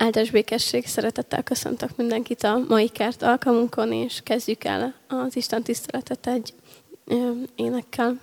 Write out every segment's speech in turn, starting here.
Áldás békesség, szeretettel köszöntök mindenkit a mai KERT alkalmunkon, és kezdjük el az Isten tiszteletet egy énekkel.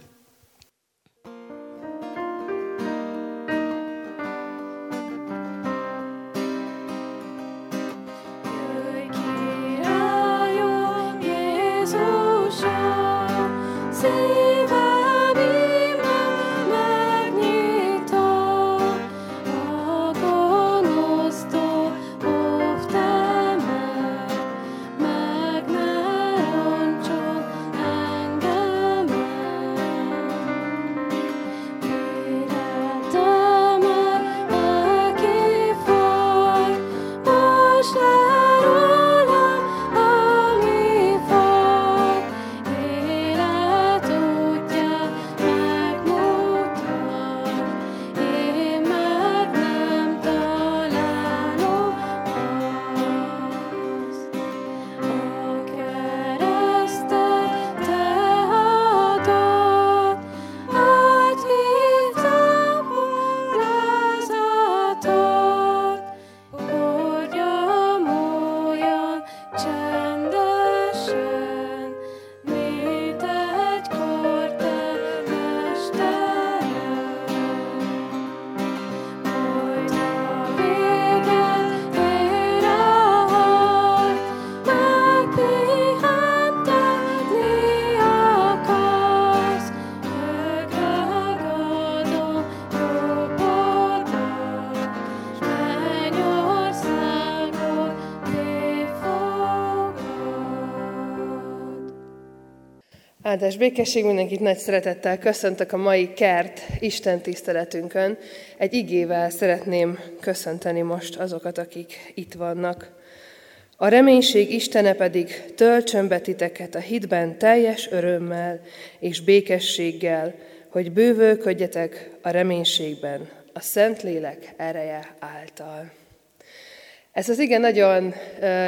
Áldás békesség, mindenkit nagy szeretettel köszöntök a mai KERT Isten tiszteletünkön. Egy igével szeretném köszönteni most azokat, akik itt vannak. A reménység Istene pedig töltsön be titeket a hitben teljes örömmel és békességgel, hogy bővölködjetek a reménységben, a Szentlélek ereje által. Ez az igen nagyon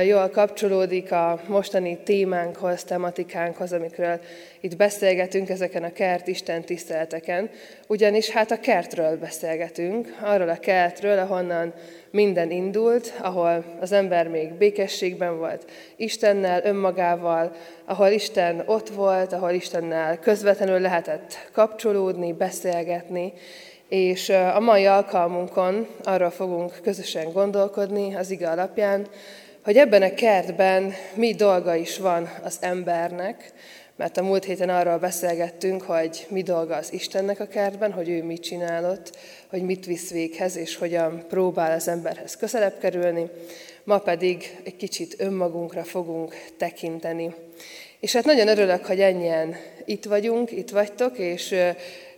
jól kapcsolódik a mostani témánkhoz, tematikánkhoz, amikről itt beszélgetünk ezeken a KERT Isten tiszteleteken. Ugyanis hát a kertről beszélgetünk, arról a kertről, ahonnan minden indult, ahol az ember még békességben volt Istennel, önmagával, ahol Isten ott volt, ahol Istennel közvetlenül lehetett kapcsolódni, beszélgetni. És a mai alkalmunkon arról fogunk közösen gondolkodni az ige alapján, hogy ebben a kertben mi dolga is van az embernek, mert a múlt héten arról beszélgettünk, hogy mi dolga az Istennek a kertben, hogy ő mit csinálott, hogy mit visz véghez, és hogyan próbál az emberhez közelebb kerülni. Ma pedig egy kicsit önmagunkra fogunk tekinteni. És hát nagyon örülök, hogy ennyien itt vagyunk, itt vagytok, és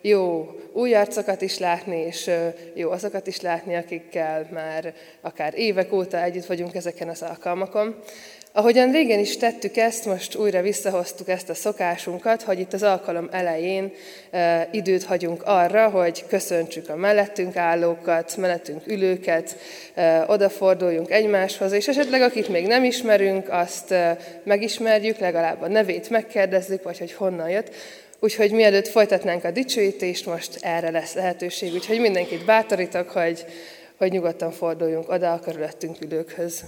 jó új arcokat is látni, és jó azokat is látni, akikkel már akár évek óta együtt vagyunk ezeken az alkalmakon. Ahogyan régen is tettük ezt, most újra visszahoztuk ezt a szokásunkat, hogy itt az alkalom elején időt hagyunk arra, hogy köszöntsük a mellettünk állókat, mellettünk ülőket, odaforduljunk egymáshoz, és esetleg akit még nem ismerünk, azt megismerjük, legalább a nevét megkérdezzük, vagy hogy honnan jött. Úgyhogy mielőtt folytatnánk a dicsőítést, most erre lesz lehetőség. Úgyhogy mindenkit bátorítok, hogy nyugodtan forduljunk oda a körülöttünk ülőkhöz.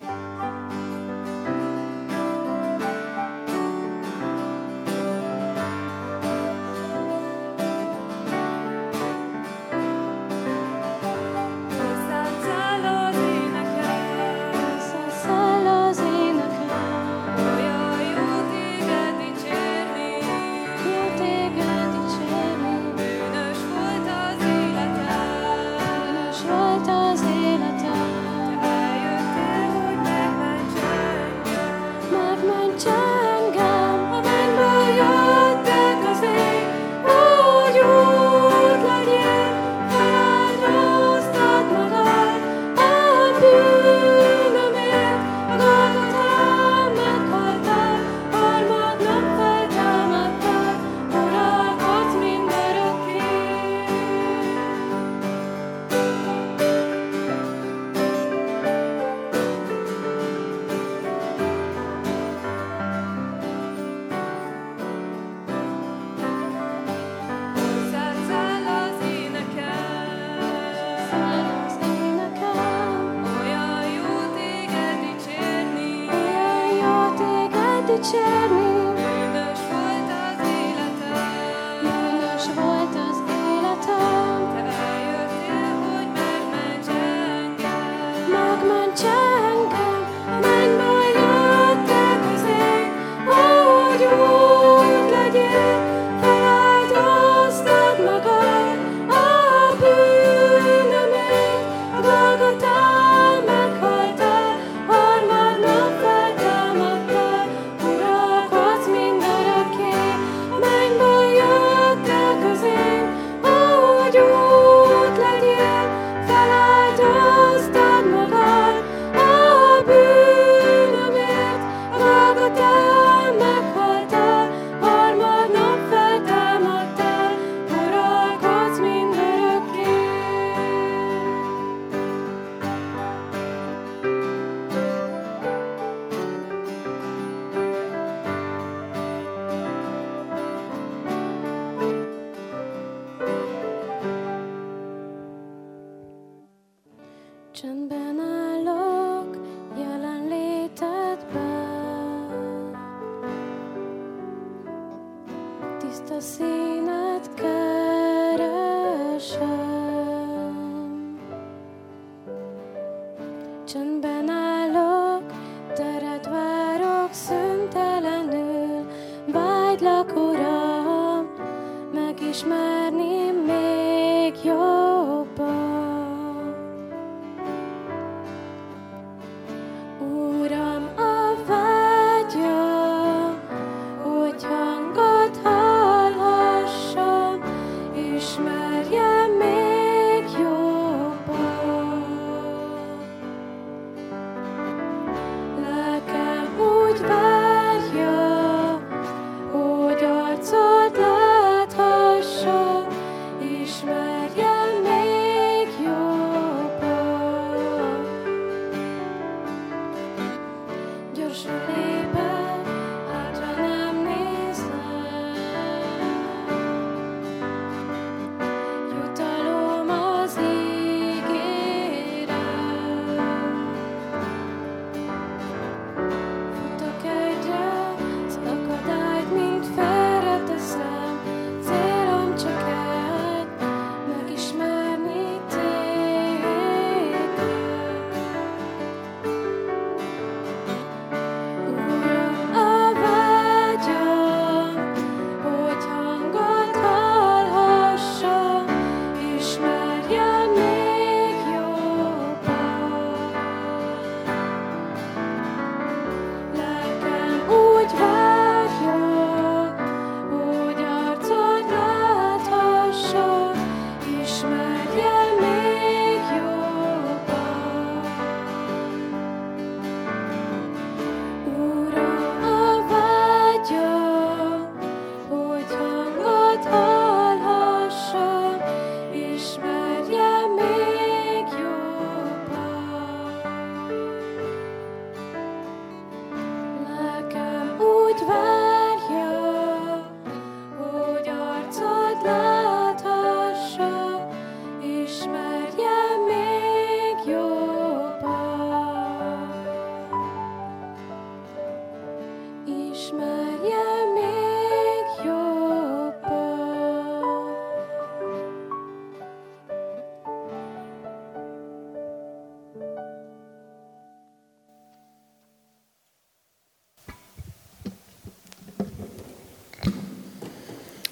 What does it Csendben állok jelenlétedben, tiszta színed keresem. Csendben állok, teret várok szüntelenül, vágylak Uram, megismerni még jobban.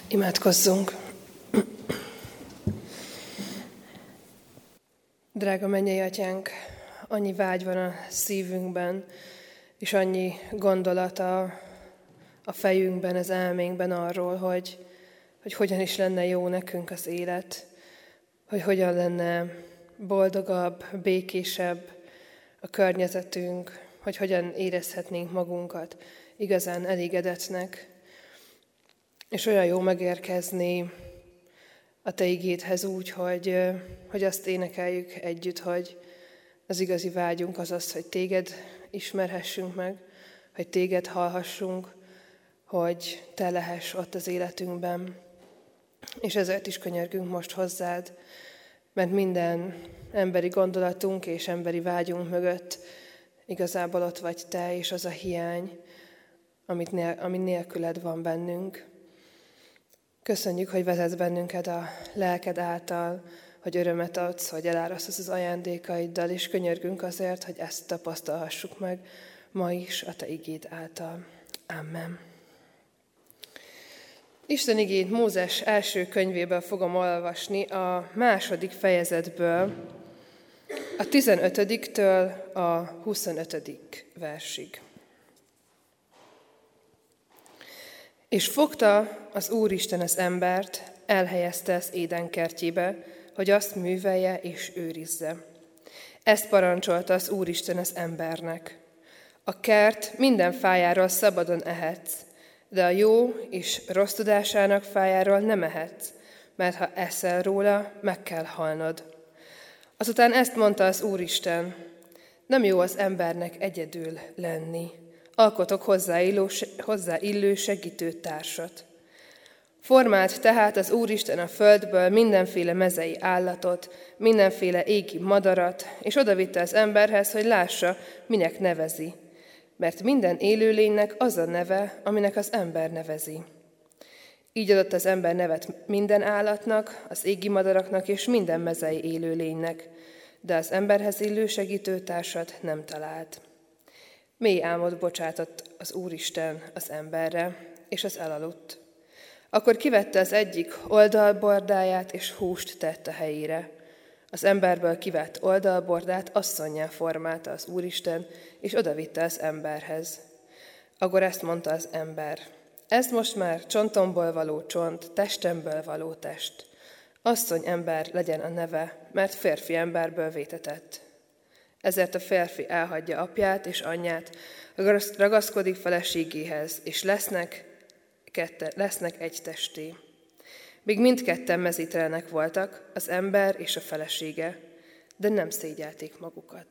Imádkozzunk! Drága mennyei Atyánk, annyi vágy van a szívünkben, és annyi gondolata a fejünkben, az elménkben arról, hogy hogyan is lenne jó nekünk az élet, hogy hogyan lenne boldogabb, békésebb a környezetünk, hogy hogyan érezhetnénk magunkat igazán elégedetnek. És olyan jó megérkezni a Te igédhez úgy, hogy azt énekeljük együtt, hogy az igazi vágyunk az az, hogy Téged ismerhessünk meg, hogy Téged hallhassunk, hogy Te lehess ott az életünkben. És ezért is könyörgünk most hozzád, mert minden emberi gondolatunk és emberi vágyunk mögött igazából ott vagy Te, és az a hiány, ami nélküled van bennünk. Köszönjük, hogy vezetsz bennünket a lelked által, hogy örömet adsz, hogy elárasztasz az ajándékaiddal, és könyörgünk azért, hogy ezt tapasztalhassuk meg ma is a te igéd által. Amen. Isten igényt Mózes első könyvéből fogom olvasni, a 2. fejezetből, a 15-től a 25. versig. És fogta az Úristen az embert, elhelyezte az Éden kertjébe, hogy azt művelje és őrizze. Ezt parancsolta az Úristen az embernek. A kert minden fájáról szabadon ehetsz, de a jó és rossz tudásának fájáról nem ehetsz, mert ha eszel róla, meg kell halnod. Azután ezt mondta az Úristen, nem jó az embernek egyedül lenni. Alkotok hozzáillő segítőtársat. Formált tehát az Úristen a földből mindenféle mezei állatot, mindenféle égi madarat, és odavitte az emberhez, hogy lássa, minek nevezi. Mert minden élőlénynek az a neve, aminek az ember nevezi. Így adott az ember nevet minden állatnak, az égi madaraknak és minden mezei élőlénynek, de az emberhez illő segítőtársat nem talált. Mély álmot bocsátott az Úristen az emberre, és az elaludt. Akkor kivette az egyik oldalbordáját, és húst tett a helyére. Az emberből kivett oldalbordát asszonnyá formálta az Úristen, és odavitte az emberhez. Akkor ezt mondta az ember, ez most már csontomból való csont, testemből való test. Asszony ember legyen a neve, mert férfi emberből vétetett. Ezért a férfi elhagyja apját és anyját, ragaszkodik feleségéhez, és lesznek egy testé. Még mindketten mezítelenek voltak, az ember és a felesége, de nem szégyelték magukat.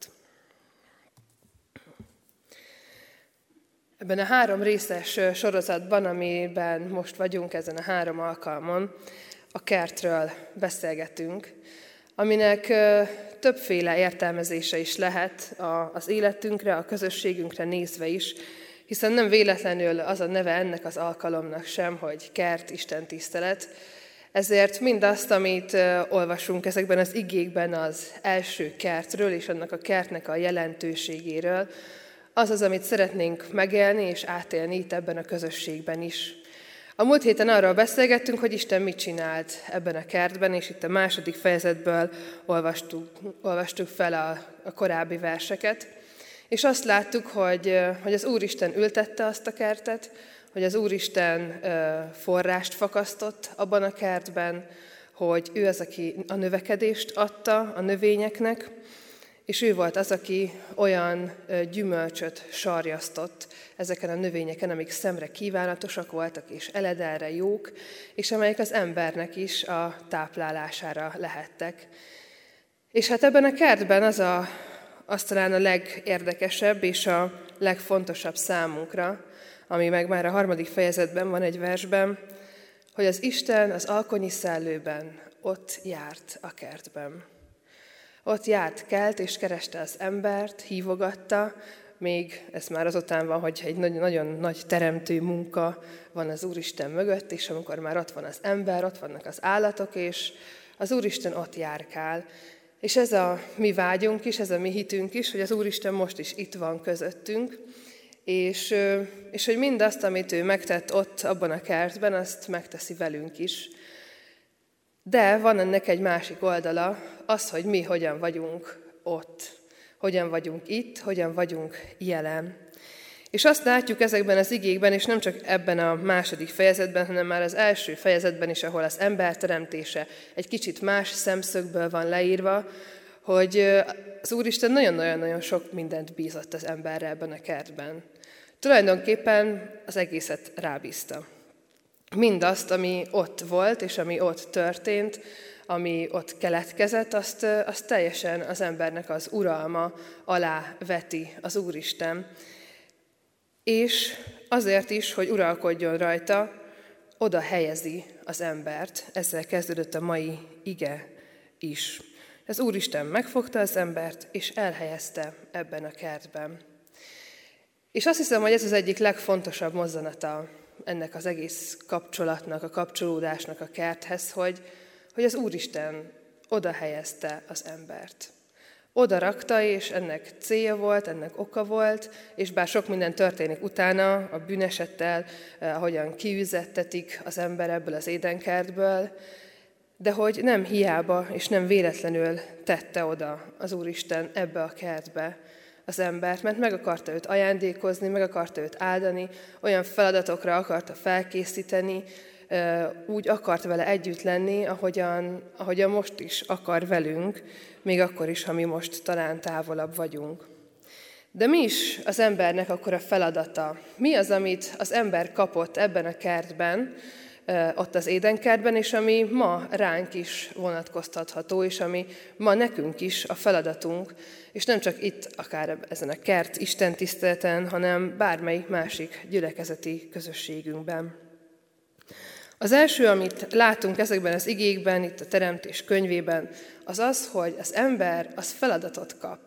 Ebben a 3 részes sorozatban, amiben most vagyunk ezen a 3 alkalmon, a kertről beszélgetünk, aminek többféle értelmezése is lehet az életünkre, a közösségünkre nézve is, hiszen nem véletlenül az a neve ennek az alkalomnak sem, hogy kert, istentisztelet. Ezért mindazt, amit olvasunk ezekben az igékben az első kertről és annak a kertnek a jelentőségéről, az az, amit szeretnénk megélni és átélni itt ebben a közösségben is. A múlt héten arról beszélgettünk, hogy Isten mit csinált ebben a kertben, és itt a 2. fejezetből olvastuk fel a korábbi verseket. És azt láttuk, hogy az Úristen ültette azt a kertet, hogy az Úristen forrást fakasztott abban a kertben, hogy ő az, aki a növekedést adta a növényeknek, és ő volt az, aki olyan gyümölcsöt sarjasztott ezeken a növényeken, amik szemre kívánatosak voltak, és eledelre jók, és amelyek az embernek is a táplálására lehettek. És hát ebben a kertben az talán a legérdekesebb és a legfontosabb számunkra, ami meg már a 3. fejezetben van egy versben, hogy az Isten az alkonyi szellőben ott járt a kertben. Ott járt, kelt és kereste az embert, hívogatta, még ez már azután van, hogy egy nagyon nagy teremtő munka van az Úristen mögött, és amikor már ott van az ember, ott vannak az állatok, és az Úristen ott járkál. És ez a mi vágyunk is, ez a mi hitünk is, hogy az Úristen most is itt van közöttünk, és hogy mindazt, amit ő megtett ott, abban a kertben, azt megteszi velünk is. De van ennek egy másik oldala, az, hogy mi hogyan vagyunk ott, hogyan vagyunk itt, hogyan vagyunk jelen. És azt látjuk ezekben az igékben, és nem csak ebben a 2. fejezetben, hanem már az első fejezetben is, ahol az ember teremtése egy kicsit más szemszögből van leírva, hogy az Úristen nagyon-nagyon sok mindent bízott az emberre ebben a kertben. Tulajdonképpen az egészet rábízta. Mindazt, ami ott volt, és ami ott történt, ami ott keletkezett, azt teljesen az embernek az uralma alá veti az Úristen. És azért is, hogy uralkodjon rajta, oda helyezi az embert. Ezzel kezdődött a mai ige is. Az Úristen megfogta az embert, és elhelyezte ebben a kertben. És azt hiszem, hogy ez az egyik legfontosabb mozzanata ennek az egész kapcsolatnak, a kapcsolódásnak a kerthez, hogy az Úristen oda helyezte az embert. Oda rakta, és ennek célja volt, ennek oka volt, és bár sok minden történik utána, a bűnesettel, ahogyan kiüzettetik az ember ebből az édenkertből, de hogy nem hiába és nem véletlenül tette oda az Úristen ebbe a kertbe az embert, mert meg akarta őt ajándékozni, meg akarta őt áldani, olyan feladatokra akarta felkészíteni, úgy akart vele együtt lenni, ahogyan most is akar velünk, még akkor is, ha mi most talán távolabb vagyunk. De mi is az embernek akkor a feladata? Mi az, amit az ember kapott ebben a kertben, ott az édenkertben, és ami ma ránk is vonatkoztatható, és ami ma nekünk is a feladatunk, és nem csak itt, akár ezen a kert istentiszteleten, hanem bármelyik másik gyülekezeti közösségünkben. Az első, amit látunk ezekben az igékben, itt a Teremtés könyvében, az az, hogy az ember az feladatot kap.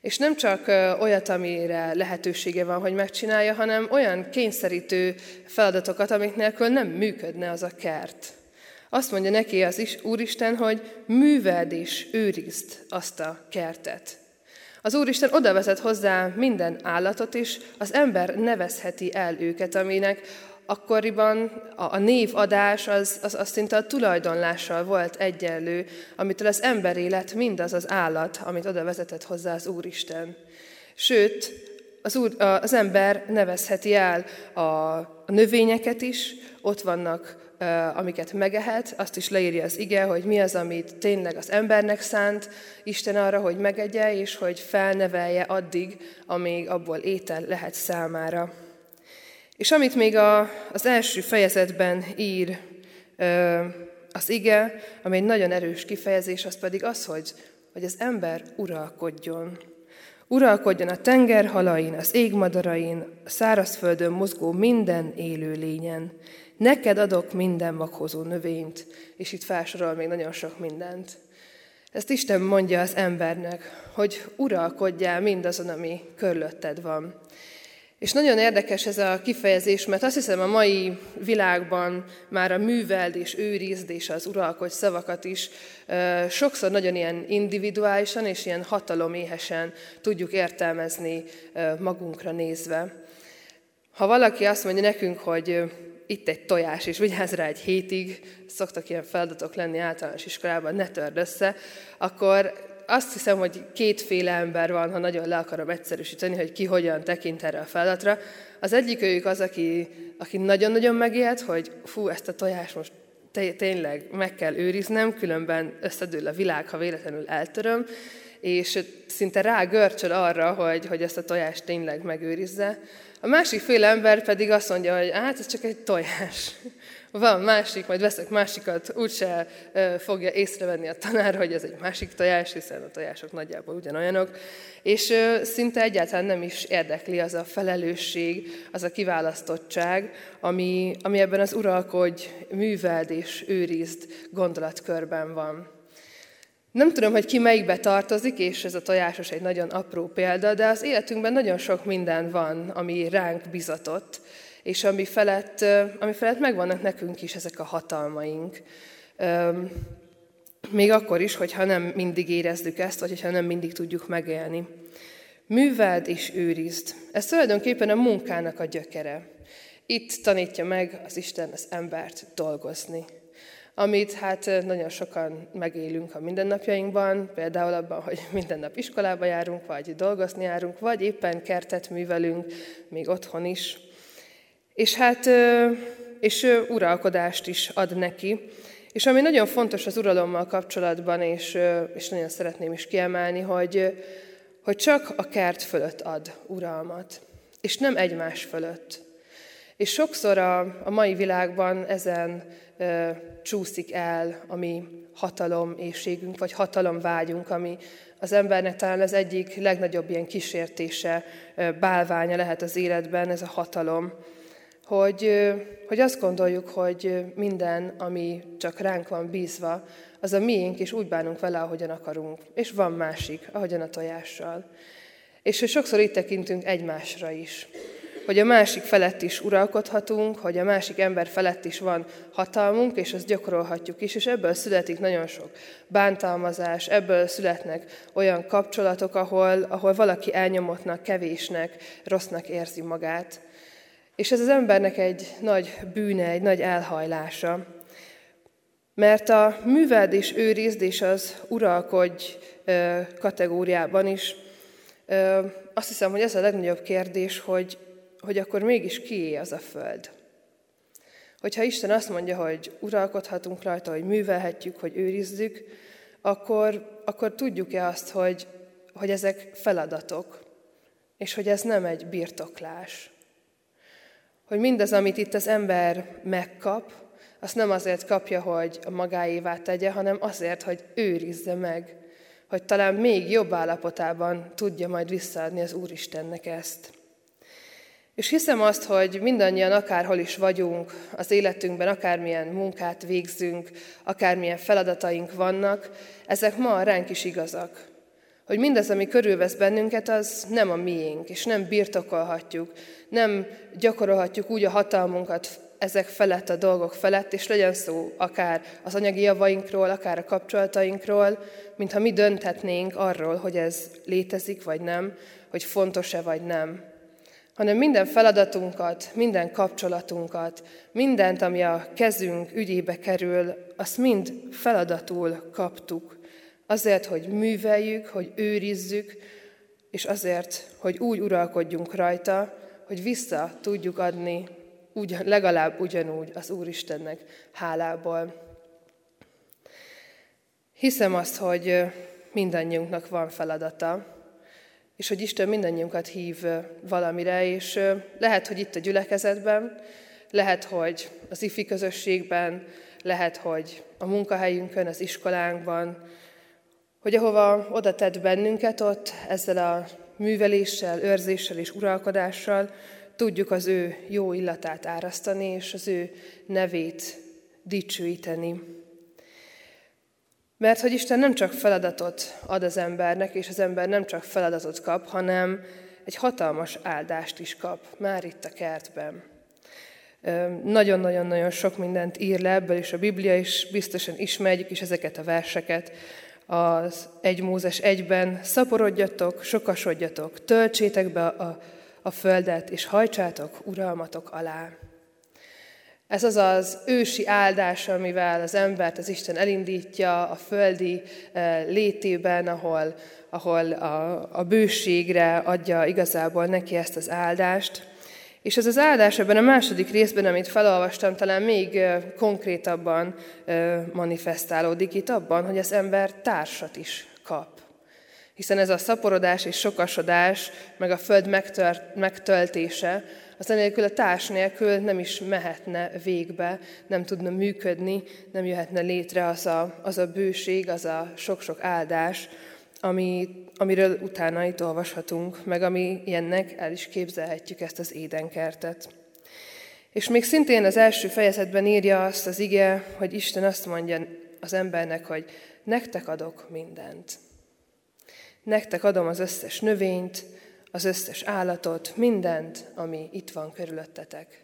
És nem csak olyat, amire lehetősége van, hogy megcsinálja, hanem olyan kényszerítő feladatokat, amik nélkül nem működne az a kert. Azt mondja neki az Úristen, hogy műveld és őrizd azt a kertet. Az Úristen oda vezet hozzá minden állatot, és az ember nevezheti el őket, aminek akkoriban a névadás az szinte a tulajdonlással volt egyenlő, amitől az emberé lett mindaz az állat, amit oda vezetett hozzá az Úristen. Sőt, az ember nevezheti el a növényeket is, ott vannak, amiket megehet, azt is leírja az ige, hogy mi az, amit tényleg az embernek szánt Isten arra, hogy megegye, és hogy felnevelje addig, amíg abból étel lehet számára. És amit még az első fejezetben ír az ige, ami egy nagyon erős kifejezés, az pedig az, hogy az ember uralkodjon. Uralkodjon a tenger halain, az égmadarain, a szárazföldön mozgó minden élő lényen. Neked adok minden vakhozó növényt, és itt felsorol még nagyon sok mindent. Ezt Isten mondja az embernek, hogy uralkodjál mindazon, ami körülötted van. És nagyon érdekes ez a kifejezés, mert azt hiszem a mai világban már a műveld és őrizd és az uralkodj szavakat is sokszor nagyon ilyen individuálisan és ilyen hataloméhesen tudjuk értelmezni magunkra nézve. Ha valaki azt mondja nekünk, hogy itt egy tojás, és vigyázz rá egy hétig, szoktak ilyen feladatok lenni általános iskolában, ne törd össze, akkor azt hiszem, hogy kétféle ember van, ha nagyon le akarom egyszerűsíteni, hogy ki hogyan tekint erre a feladatra. Az egyik őjük az, aki nagyon-nagyon megijed, hogy ezt a tojást most tényleg meg kell őriznem, különben összedől a világ, ha véletlenül eltöröm, és szinte rágörcsöl arra, hogy ezt a tojást tényleg megőrizze. A másik fél ember pedig azt mondja, hogy ez csak egy tojás. Van másik, majd veszek másikat, úgyse fogja észrevenni a tanár, hogy ez egy másik tojás, hiszen a tojások nagyjából ugyanolyanok. És szinte egyáltalán nem is érdekli az a felelősség, az a kiválasztottság, ami ebben az uralkodj, műveld és őrizd gondolatkörben van. Nem tudom, hogy ki melyikbe tartozik, és ez a tojásos egy nagyon apró példa, de az életünkben nagyon sok minden van, ami ránk bizatott, és ami felett megvannak nekünk is ezek a hatalmaink. Még akkor is, hogyha nem mindig érezzük ezt, vagy hogyha nem mindig tudjuk megélni. Műveld és őrizd. Ez tulajdonképpen a munkának a gyökere. Itt tanítja meg az Isten az embert dolgozni. Amit nagyon sokan megélünk a mindennapjainkban, például abban, hogy minden nap iskolába járunk, vagy dolgozni járunk, vagy éppen kertet művelünk, még otthon is. És uralkodást is ad neki. És ami nagyon fontos az uralommal kapcsolatban, és nagyon szeretném is kiemelni, hogy csak a kert fölött ad uralmat, és nem egymás fölött. És sokszor a mai világban ezen csúszik el a mi hataloméhségünk, vagy hatalomvágyunk, ami az embernek talán az egyik legnagyobb ilyen kísértése, bálványa lehet az életben, ez a hatalom. Hogy azt gondoljuk, hogy minden, ami csak ránk van bízva, az a miénk, és úgy bánunk vele, ahogyan akarunk. És van másik, ahogyan a tojással. És hogy sokszor így tekintünk egymásra is. Hogy a másik felett is uralkodhatunk, hogy a másik ember felett is van hatalmunk, és azt gyakorolhatjuk is, és ebből születik nagyon sok bántalmazás, ebből születnek olyan kapcsolatok, ahol valaki elnyomottnak, kevésnek, rossznak érzi magát. És ez az embernek egy nagy bűne, egy nagy elhajlása. Mert a műveld és őrizd és az uralkodj kategóriában is azt hiszem, hogy ez a legnagyobb kérdés, hogy akkor mégis kié az a föld. Hogyha Isten azt mondja, hogy uralkodhatunk rajta, hogy művelhetjük, hogy őrizzük, akkor tudjuk-e azt, hogy ezek feladatok, és hogy ez nem egy birtoklás. Hogy mindaz, amit itt az ember megkap, azt nem azért kapja, hogy a magáévá tegye, hanem azért, hogy őrizze meg, hogy talán még jobb állapotában tudja majd visszaadni az Úristennek ezt. És hiszem azt, hogy mindannyian akárhol is vagyunk az életünkben, akármilyen munkát végzünk, akármilyen feladataink vannak, ezek ma ránk is igazak. Hogy mindaz, ami körülvesz bennünket, az nem a miénk, és nem birtokolhatjuk, nem gyakorolhatjuk úgy a hatalmunkat ezek felett, a dolgok felett, és legyen szó akár az anyagi javainkról, akár a kapcsolatainkról, mintha mi dönthetnénk arról, hogy ez létezik vagy nem, hogy fontos-e vagy nem. Hanem minden feladatunkat, minden kapcsolatunkat, mindent, ami a kezünk ügyébe kerül, azt mind feladatul kaptuk. Azért, hogy műveljük, hogy őrizzük, és azért, hogy úgy uralkodjunk rajta, hogy vissza tudjuk adni legalább ugyanúgy az Úristennek hálából. Hiszem azt, hogy mindannyiunknak van feladata, és hogy Isten mindannyiunkat hív valamire, és lehet, hogy itt a gyülekezetben, lehet, hogy az ifi közösségben, lehet, hogy a munkahelyünkön, az iskolánkban, hogy ahova oda tett bennünket, ott ezzel a műveléssel, őrzéssel és uralkodással tudjuk az ő jó illatát árasztani, és az ő nevét dicsőíteni. Mert hogy Isten nem csak feladatot ad az embernek, és az ember nem csak feladatot kap, hanem egy hatalmas áldást is kap, már itt a kertben. Nagyon-nagyon-nagyon sok mindent ír le ebből, és a Biblia is, biztosan ismerjük is ezeket a verseket. Az 1 Mózes 1-ben szaporodjatok, sokasodjatok, töltsétek be a földet, és hajtsátok uralmatok alá. Ez az az ősi áldás, amivel az embert az Isten elindítja a földi létében, ahol a bőségre adja igazából neki ezt az áldást. És ez az áldás ebben a második részben, amit felolvastam, talán még konkrétabban manifestálódik itt abban, hogy az ember társat is kap. Hiszen ez a szaporodás és sokasodás, meg a föld megtöltése, az enélkül a társ nélkül nem is mehetne végbe, nem tudna működni, nem jöhetne létre az a bőség, az a sok-sok áldás, amiről utána itt olvashatunk, meg ami ilyennek el is képzelhetjük ezt az édenkertet. És még szintén az első fejezetben írja azt az ige, hogy Isten azt mondja az embernek, hogy nektek adok mindent. Nektek adom az összes növényt, az összes állatot, mindent, ami itt van körülöttetek.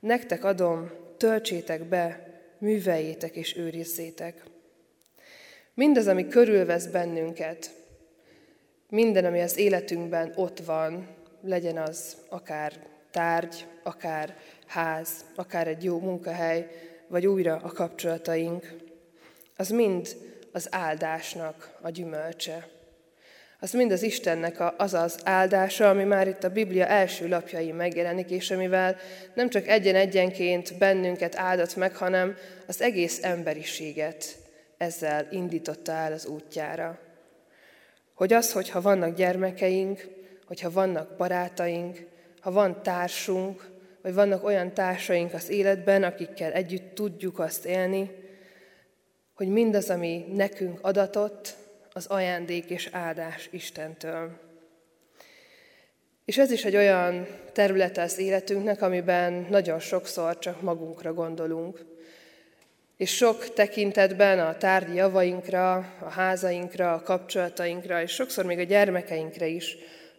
Nektek adom, töltsétek be, műveljétek és őrizzétek. Mindaz, ami körülvesz bennünket, minden, ami az életünkben ott van, legyen az akár tárgy, akár ház, akár egy jó munkahely, vagy újra a kapcsolataink, az mind az áldásnak a gyümölcse. Az mind az Istennek az az áldása, ami már itt a Biblia első lapjain megjelenik, és amivel nem csak egyen-egyenként bennünket áldott meg, hanem az egész emberiséget ezzel indította el az útjára. Hogy az, hogyha vannak gyermekeink, hogyha vannak barátaink, ha van társunk, vagy vannak olyan társaink az életben, akikkel együtt tudjuk azt élni, hogy mindaz, ami nekünk adatott, az ajándék és áldás Istentől. És ez is egy olyan területe az életünknek, amiben nagyon sokszor csak magunkra gondolunk. És sok tekintetben a tárgyi javainkra, a házainkra, a kapcsolatainkra, és sokszor még a gyermekeinkre is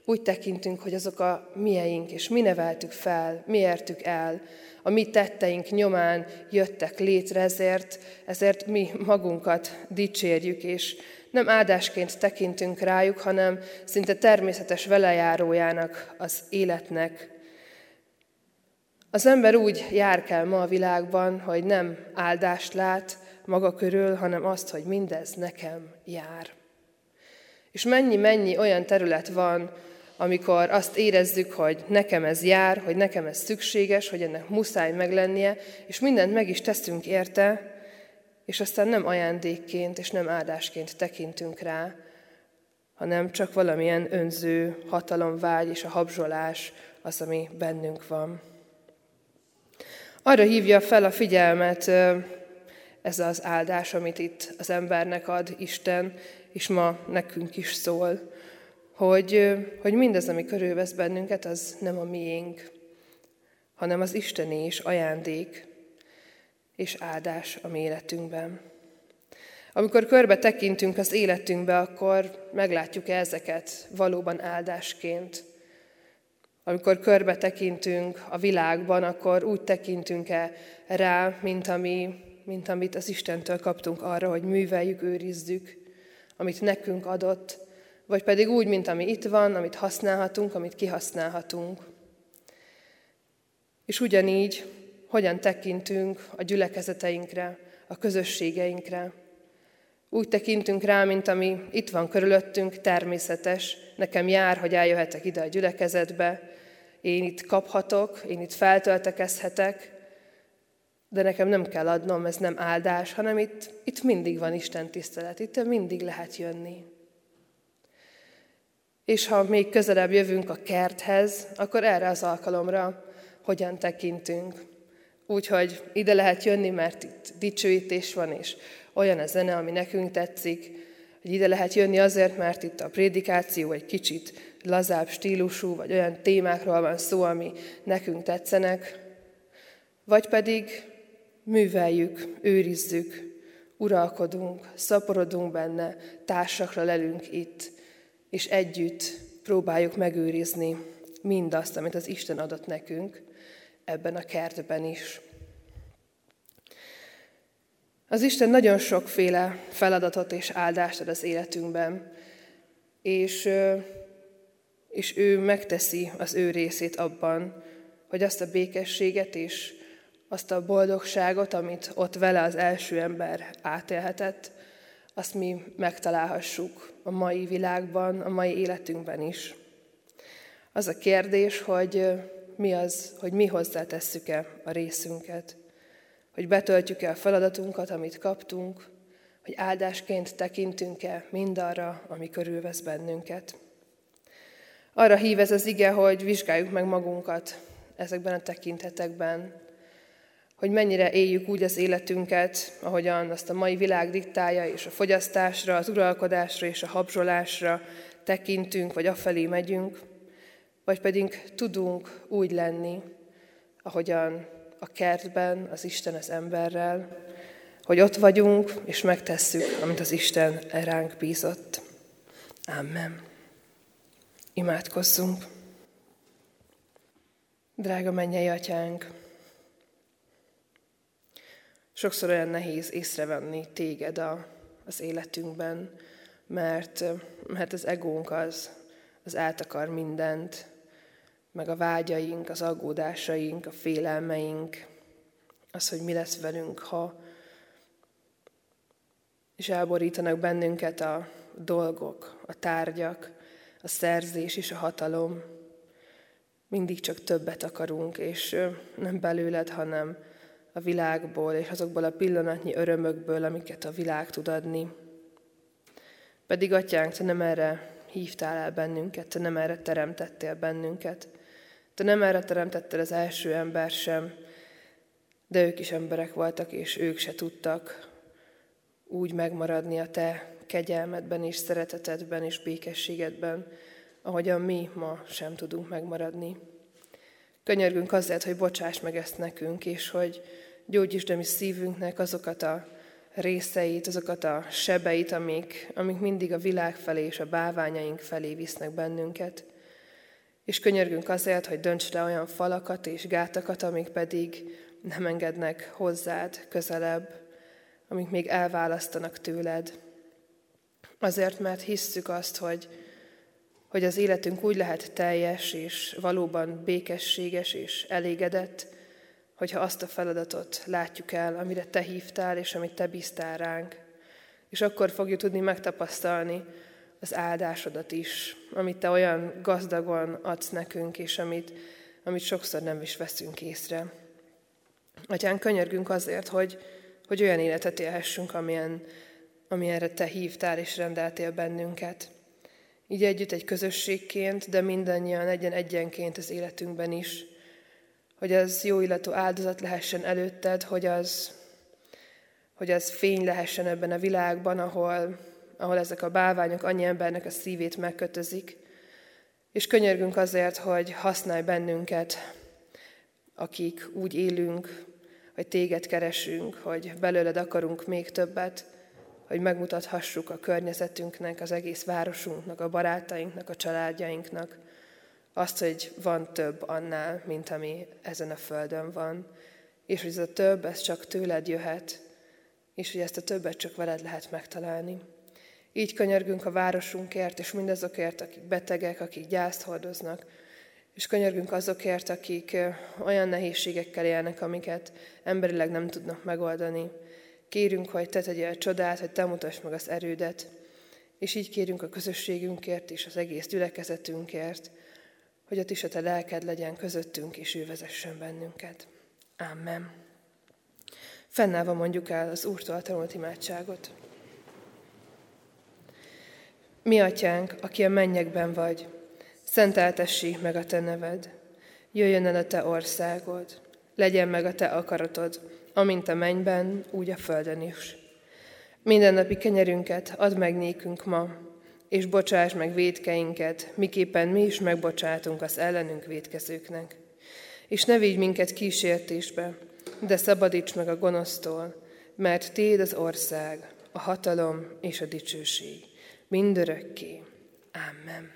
úgy tekintünk, hogy azok a mieink, és mi neveltük fel, mi értük el, a mi tetteink nyomán jöttek létre, ezért mi magunkat dicsérjük, és nem áldásként tekintünk rájuk, hanem szinte természetes velejárójának az életnek. Az ember úgy jár kell ma a világban, hogy nem áldást lát maga körül, hanem azt, hogy mindez nekem jár. És mennyi olyan terület van, amikor azt érezzük, hogy nekem ez jár, hogy nekem ez szükséges, hogy ennek muszáj meglennie, és mindent meg is teszünk érte, és aztán nem ajándékként és nem áldásként tekintünk rá, hanem csak valamilyen önző hatalomvágy és a habzsolás az, ami bennünk van. Arra hívja fel a figyelmet ez az áldás, amit itt az embernek ad Isten, és ma nekünk is szól, hogy mindez, ami körülvesz bennünket, az nem a miénk, hanem az Istené is ajándék és áldás a mi életünkben. Amikor körbe tekintünk az életünkbe, akkor meglátjuk ezeket valóban áldásként. Amikor körbe tekintünk a világban, akkor úgy tekintünk-e rá, mint amit az Istentől kaptunk arra, hogy műveljük, őrizzük, amit nekünk adott, vagy pedig úgy, mint ami itt van, amit használhatunk, amit kihasználhatunk. És ugyanígy, hogyan tekintünk a gyülekezeteinkre, a közösségeinkre. Úgy tekintünk rá, mint ami itt van körülöttünk, természetes. Nekem jár, hogy eljöhetek ide a gyülekezetbe, én itt kaphatok, én itt feltöltekezhetek, de nekem nem kell adnom, ez nem áldás, hanem itt mindig van Isten tisztelet, itt mindig lehet jönni. És ha még közelebb jövünk a kerthez, akkor erre az alkalomra hogyan tekintünk. Úgyhogy ide lehet jönni, mert itt dicsőítés van, és olyan a zene, ami nekünk tetszik, hogy ide lehet jönni azért, mert itt a prédikáció egy kicsit lazább stílusú, vagy olyan témákról van szó, ami nekünk tetszenek, vagy pedig műveljük, őrizzük, uralkodunk, szaporodunk benne, társakra lelünk itt, és együtt próbáljuk megőrizni mindazt, amit az Isten adott nekünk ebben a kertben is. Az Isten nagyon sokféle feladatot és áldást ad az életünkben, és ő megteszi az ő részét abban, hogy azt a békességet és azt a boldogságot, amit ott vele az első ember átélhetett, azt mi megtalálhassuk a mai világban, a mai életünkben is. Az a kérdés, hogy mi hozzátesszük-e a részünket, hogy betöltjük-e a feladatunkat, amit kaptunk, hogy áldásként tekintünk-e mindarra, ami körülvesz bennünket. Arra hív ez az ige, hogy vizsgáljuk meg magunkat ezekben a tekintetekben, hogy mennyire éljük úgy az életünket, ahogyan azt a mai világ diktálja, és a fogyasztásra, az uralkodásra és a habzsolásra tekintünk, vagy afelé megyünk, vagy pedig tudunk úgy lenni, ahogyan a kertben az Isten az emberrel, hogy ott vagyunk, és megtesszük, amit az Isten ránk bízott. Amen. Imádkozzunk. Drága mennyei Atyánk, sokszor olyan nehéz észrevenni téged az életünkben, mert az egónk az átakar mindent, meg a vágyaink, az aggódásaink, a félelmeink, az, hogy mi lesz velünk, és elborítanak bennünket a dolgok, a tárgyak, a szerzés és a hatalom. Mindig csak többet akarunk, és nem belőled, hanem a világból, és azokból a pillanatnyi örömökből, amiket a világ tud adni. Pedig, Atyánk, te nem erre hívtál el bennünket, te nem erre teremtettél bennünket, te nem erre teremtettél az első ember sem, de ők is emberek voltak, és ők se tudtak úgy megmaradni a te kegyelmedben, és szeretetedben, és békességedben, ahogyan mi ma sem tudunk megmaradni. Könyörgünk azért, hogy bocsáss meg ezt nekünk, és hogy gyógyítsd a mi szívünknek azokat a részeit, azokat a sebeit, amik mindig a világ felé és a báványaink felé visznek bennünket. és könyörgünk azért, hogy dönts le olyan falakat és gátakat, amik pedig nem engednek hozzád közelebb, amik még elválasztanak tőled. Azért, mert hisszük azt, hogy az életünk úgy lehet teljes és valóban békességes és elégedett, hogyha azt a feladatot látjuk el, amire te hívtál és amit te bíztál ránk. És akkor fogjuk tudni megtapasztalni az áldásodat is, amit te olyan gazdagon adsz nekünk, és amit sokszor nem is veszünk észre. Atyán, könyörgünk azért, hogy olyan életet élhessünk, amilyenre te hívtál és rendeltél bennünket. Így együtt egy közösségként, de mindannyian egyenként az életünkben is, hogy az jó illatú áldozat lehessen előtted, hogy az fény lehessen ebben a világban, ahol ezek a bálványok annyi embernek a szívét megkötözik. És könyörgünk azért, hogy használj bennünket, akik úgy élünk, hogy téged keresünk, hogy belőled akarunk még többet, hogy megmutathassuk a környezetünknek, az egész városunknak, a barátainknak, a családjainknak azt, hogy van több annál, mint ami ezen a földön van. És hogy ez a több, ez csak tőled jöhet, és hogy ezt a többet csak veled lehet megtalálni. Így könyörgünk a városunkért, és mindazokért, akik betegek, akik gyászt hordoznak, és könyörgünk azokért, akik olyan nehézségekkel élnek, amiket emberileg nem tudnak megoldani. Kérünk, hogy te tegyél csodát, hogy te mutasd meg az erődet, és így kérünk a közösségünkért és az egész gyülekezetünkért, hogy a te lelked legyen közöttünk, és ő vezessen bennünket. Amen. Fennállva mondjuk el az Úrtól tanult imádságot. Mi atyánk, aki a mennyekben vagy, szenteltessék meg a te neved, jöjjön el a te országod, legyen meg a te akaratod, amint a mennyben, úgy a földön is. Mindennapi kenyerünket add meg nékünk ma, és bocsáss meg vétkeinket, miképpen mi is megbocsátunk az ellenünk vétkezőknek. És ne vigy minket kísértésbe, de szabadíts meg a gonosztól, mert tiéd az ország, a hatalom és a dicsőség, mindörökké. Amen.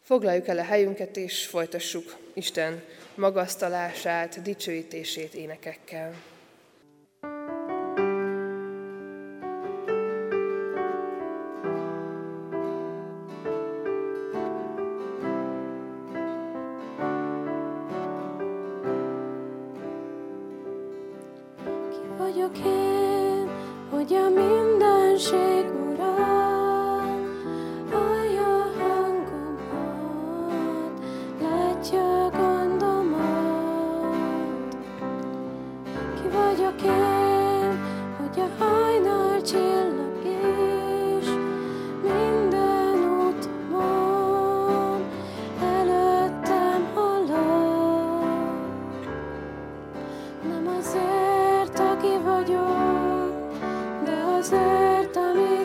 Foglaljuk el a helyünket, és folytassuk Isten magasztalását, dicsőítését énekekkel. Ki vagyok én, hogy a mindenség ura? Azért, aki vagyok, de azért, ami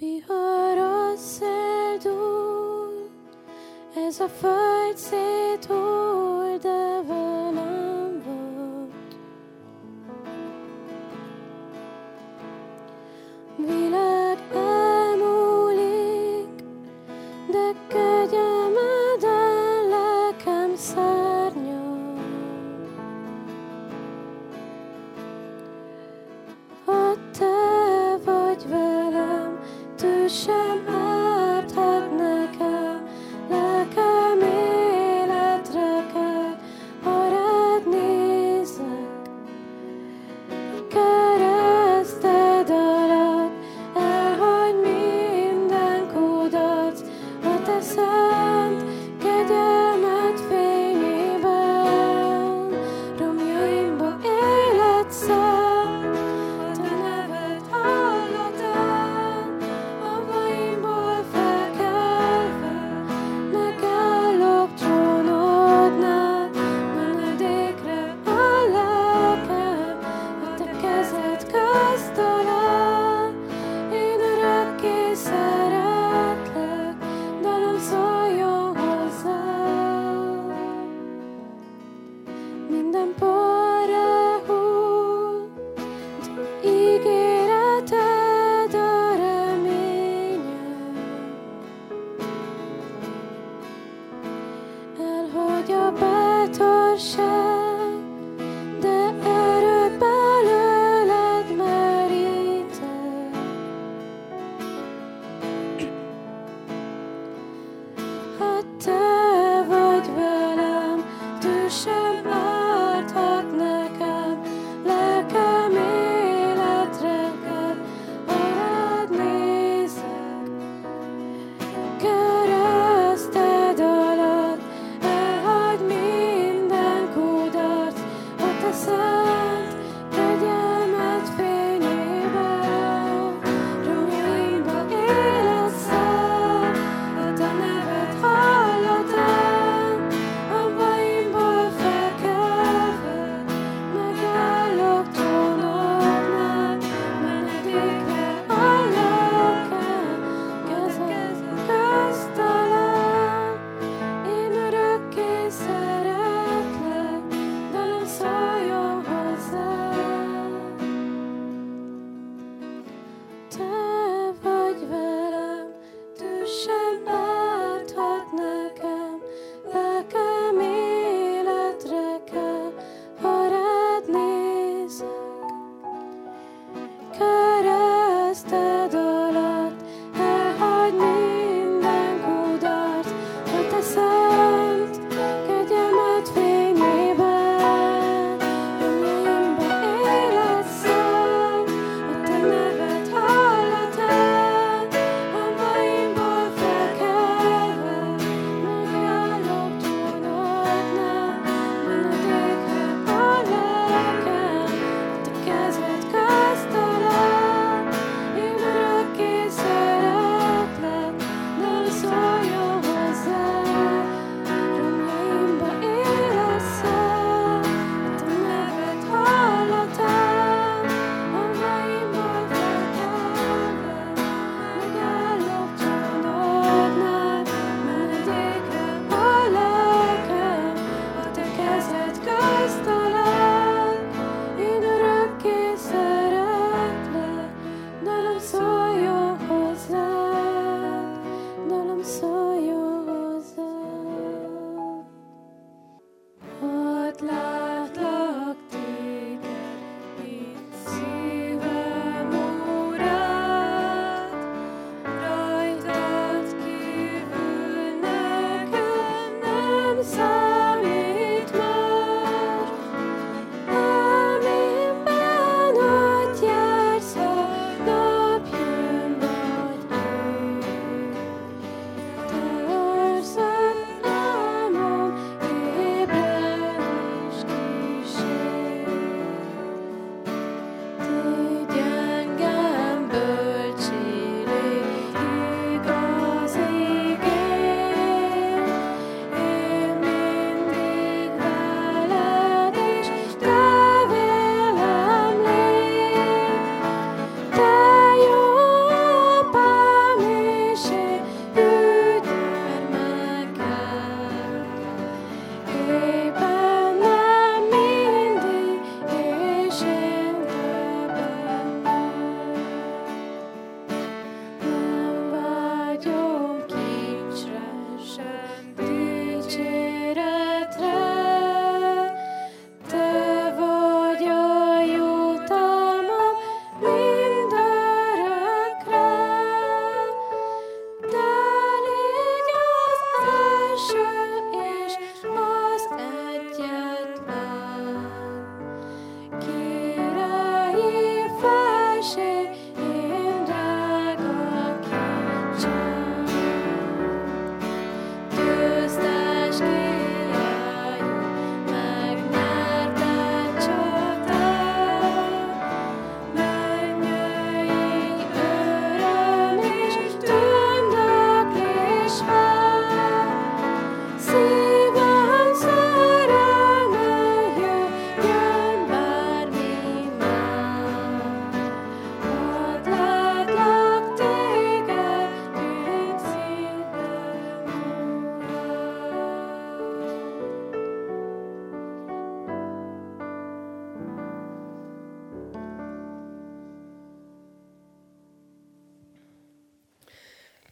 vihar szeldul, ez a föld széthúl, de velem volt. Világ elmúlik, de kegyelmed a lelkem szárnyal. Ha te vagy velem, tű sem árthat nekem, lelkem életre kell, ha rád nézek. Kereszted alatt elhagy minden kudarc, ha te szent kegyelmed fényében romjaimba élet száll. Kereszted alatt elhagy minden kudarc.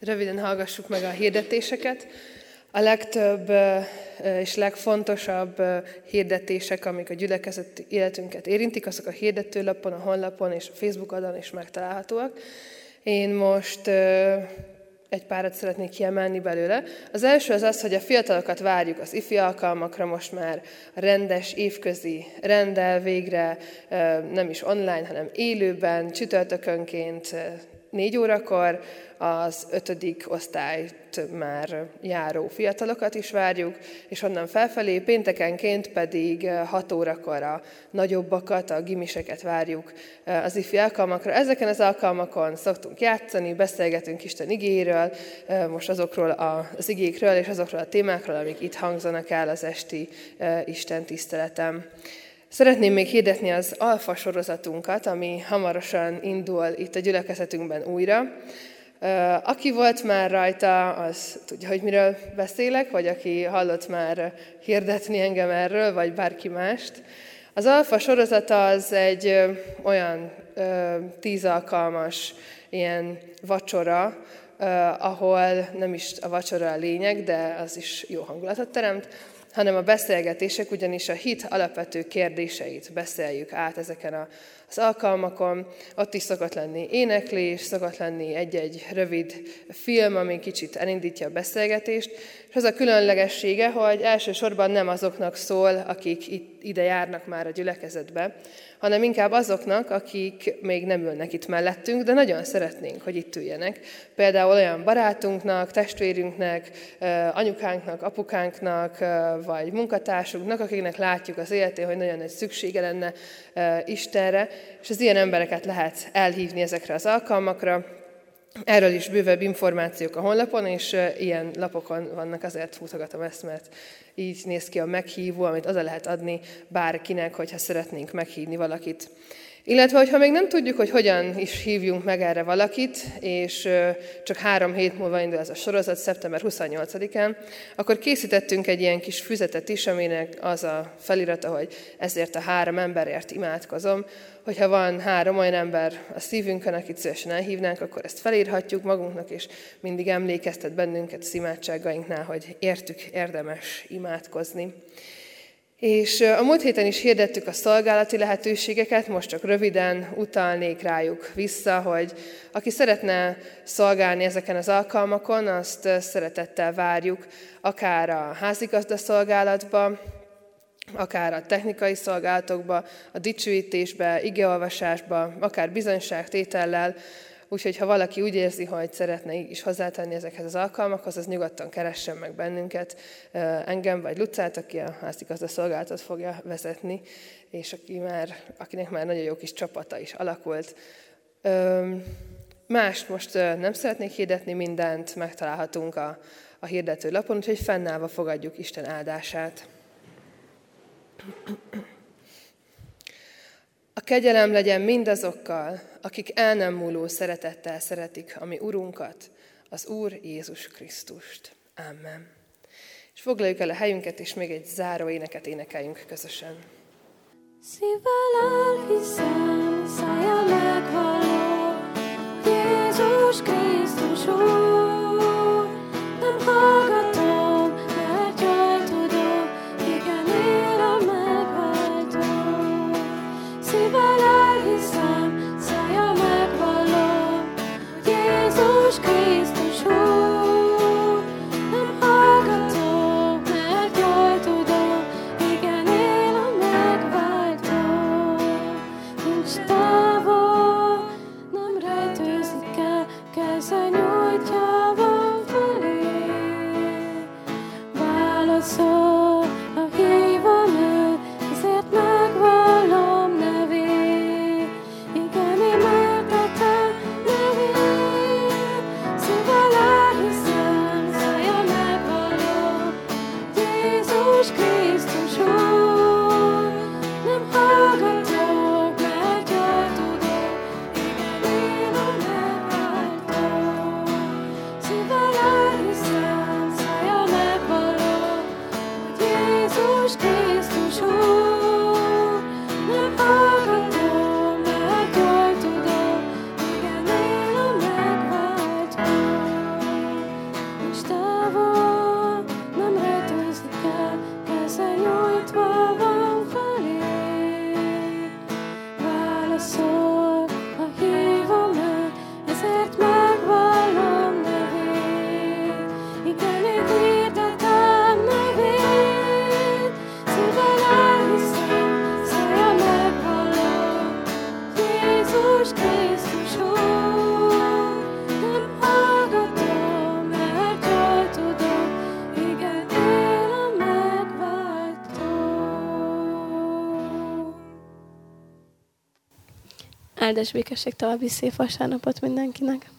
Röviden hallgassuk meg a hirdetéseket. A legtöbb és legfontosabb hirdetések, amik a gyülekezeti életünket érintik, azok a hirdetőlapon, a honlapon és a Facebook oldalon is megtalálhatóak. Én most egy párat szeretnék kiemelni belőle. Az első az, hogy a fiatalokat várjuk az ifi alkalmakra, most már a rendes évközi rendel végre, nem is online, hanem élőben, csütörtökönként, 4 órakor, az 5. osztályt már járó fiatalokat is várjuk, és onnan felfelé, péntekenként pedig 6 órakor a nagyobbakat, a gimiseket várjuk az ifi alkalmakra. Ezeken az alkalmakon szoktunk játszani, beszélgetünk Isten igéről, most azokról az igékről és azokról a témákról, amik itt hangzanak el az esti Isten tiszteletem. Szeretném még hirdetni az Alfa sorozatunkat, ami hamarosan indul itt a gyülekezetünkben újra. Aki volt már rajta, az tudja, hogy miről beszélek, vagy aki hallott már hirdetni engem erről, vagy bárki mást. Az Alfa sorozata az egy olyan 10 alkalmas ilyen vacsora, ahol nem is a vacsora a lényeg, de az is jó hangulatot teremt, hanem a beszélgetések, ugyanis a hit alapvető kérdéseit beszéljük át ezeken az alkalmakon. Ott is szokott lenni éneklés, szokott lenni egy-egy rövid film, ami kicsit elindítja a beszélgetést. És az a különlegessége, hogy elsősorban nem azoknak szól, akik ide járnak már a gyülekezetbe, hanem inkább azoknak, akik még nem ülnek itt mellettünk, de nagyon szeretnénk, hogy itt üljenek. Például olyan barátunknak, testvérünknek, anyukánknak, apukánknak, vagy munkatársunknak, akiknek látjuk az életén, hogy nagyon nagy szüksége lenne Istenre, és az ilyen embereket lehet elhívni ezekre az alkalmakra. Erről is bővebb információk a honlapon, és ilyen lapokon vannak, azért futogatom ezt, mert így néz ki a meghívó, amit oda lehet adni bárkinek, hogyha szeretnénk meghívni valakit. Illetve, hogyha még nem tudjuk, hogy hogyan is hívjunk meg erre valakit, és csak 3 hét múlva indul ez a sorozat, szeptember 28-án, akkor készítettünk egy ilyen kis füzetet is, aminek az a felirata, hogy ezért a 3 emberért imádkozom. Hogyha van 3 olyan ember a szívünkön, akit szívesen elhívnánk, akkor ezt felírhatjuk magunknak, és mindig emlékeztet bennünket az imádságainknál, hogy értük, érdemes imádkozni. És a múlt héten is hirdettük a szolgálati lehetőségeket, most csak röviden utalnék rájuk vissza, hogy aki szeretne szolgálni ezeken az alkalmakon, azt szeretettel várjuk, akár a házigazda szolgálatba, akár a technikai szolgálatokba, a dicsőítésbe, igeolvasásba, akár bizonyságtétellel. Úgyhogy ha valaki úgy érzi, hogy szeretne is hozzátenni ezekhez az alkalmakhoz, az nyugodtan keressen meg bennünket, engem vagy Lucát, aki a házigazdaszolgálatot fogja vezetni, és akinek már nagyon jó kis csapata is alakult. Mást most nem szeretnék hirdetni, mindent megtalálhatunk a hirdető lapon, úgyhogy fennállva fogadjuk Isten áldását. A kegyelem legyen mindazokkal, akik el nem múló szeretettel szeretik a mi Urunkat, az Úr Jézus Krisztust. Amen. És foglaljuk el a helyünket, és még egy záró éneket énekeljünk közösen. Szívvel elhiszem, szájjal meghallom, Jézus Krisztus Úr, nem hallgatom, mert jól tudom, igen, élem, megváltom. Szívvel elhiszem, Jézus Krisztus Úr, nem hallgatom, mert jól tudom, igen, él a megváltó. Nincs távol, nem rejtőzik el, keze nyújtjával felé. Válaszol, a hívom őt, ezért megvallom nevét. Igen, én értetem nevét. Áldás békesség, további szép vasárnapot mindenkinek!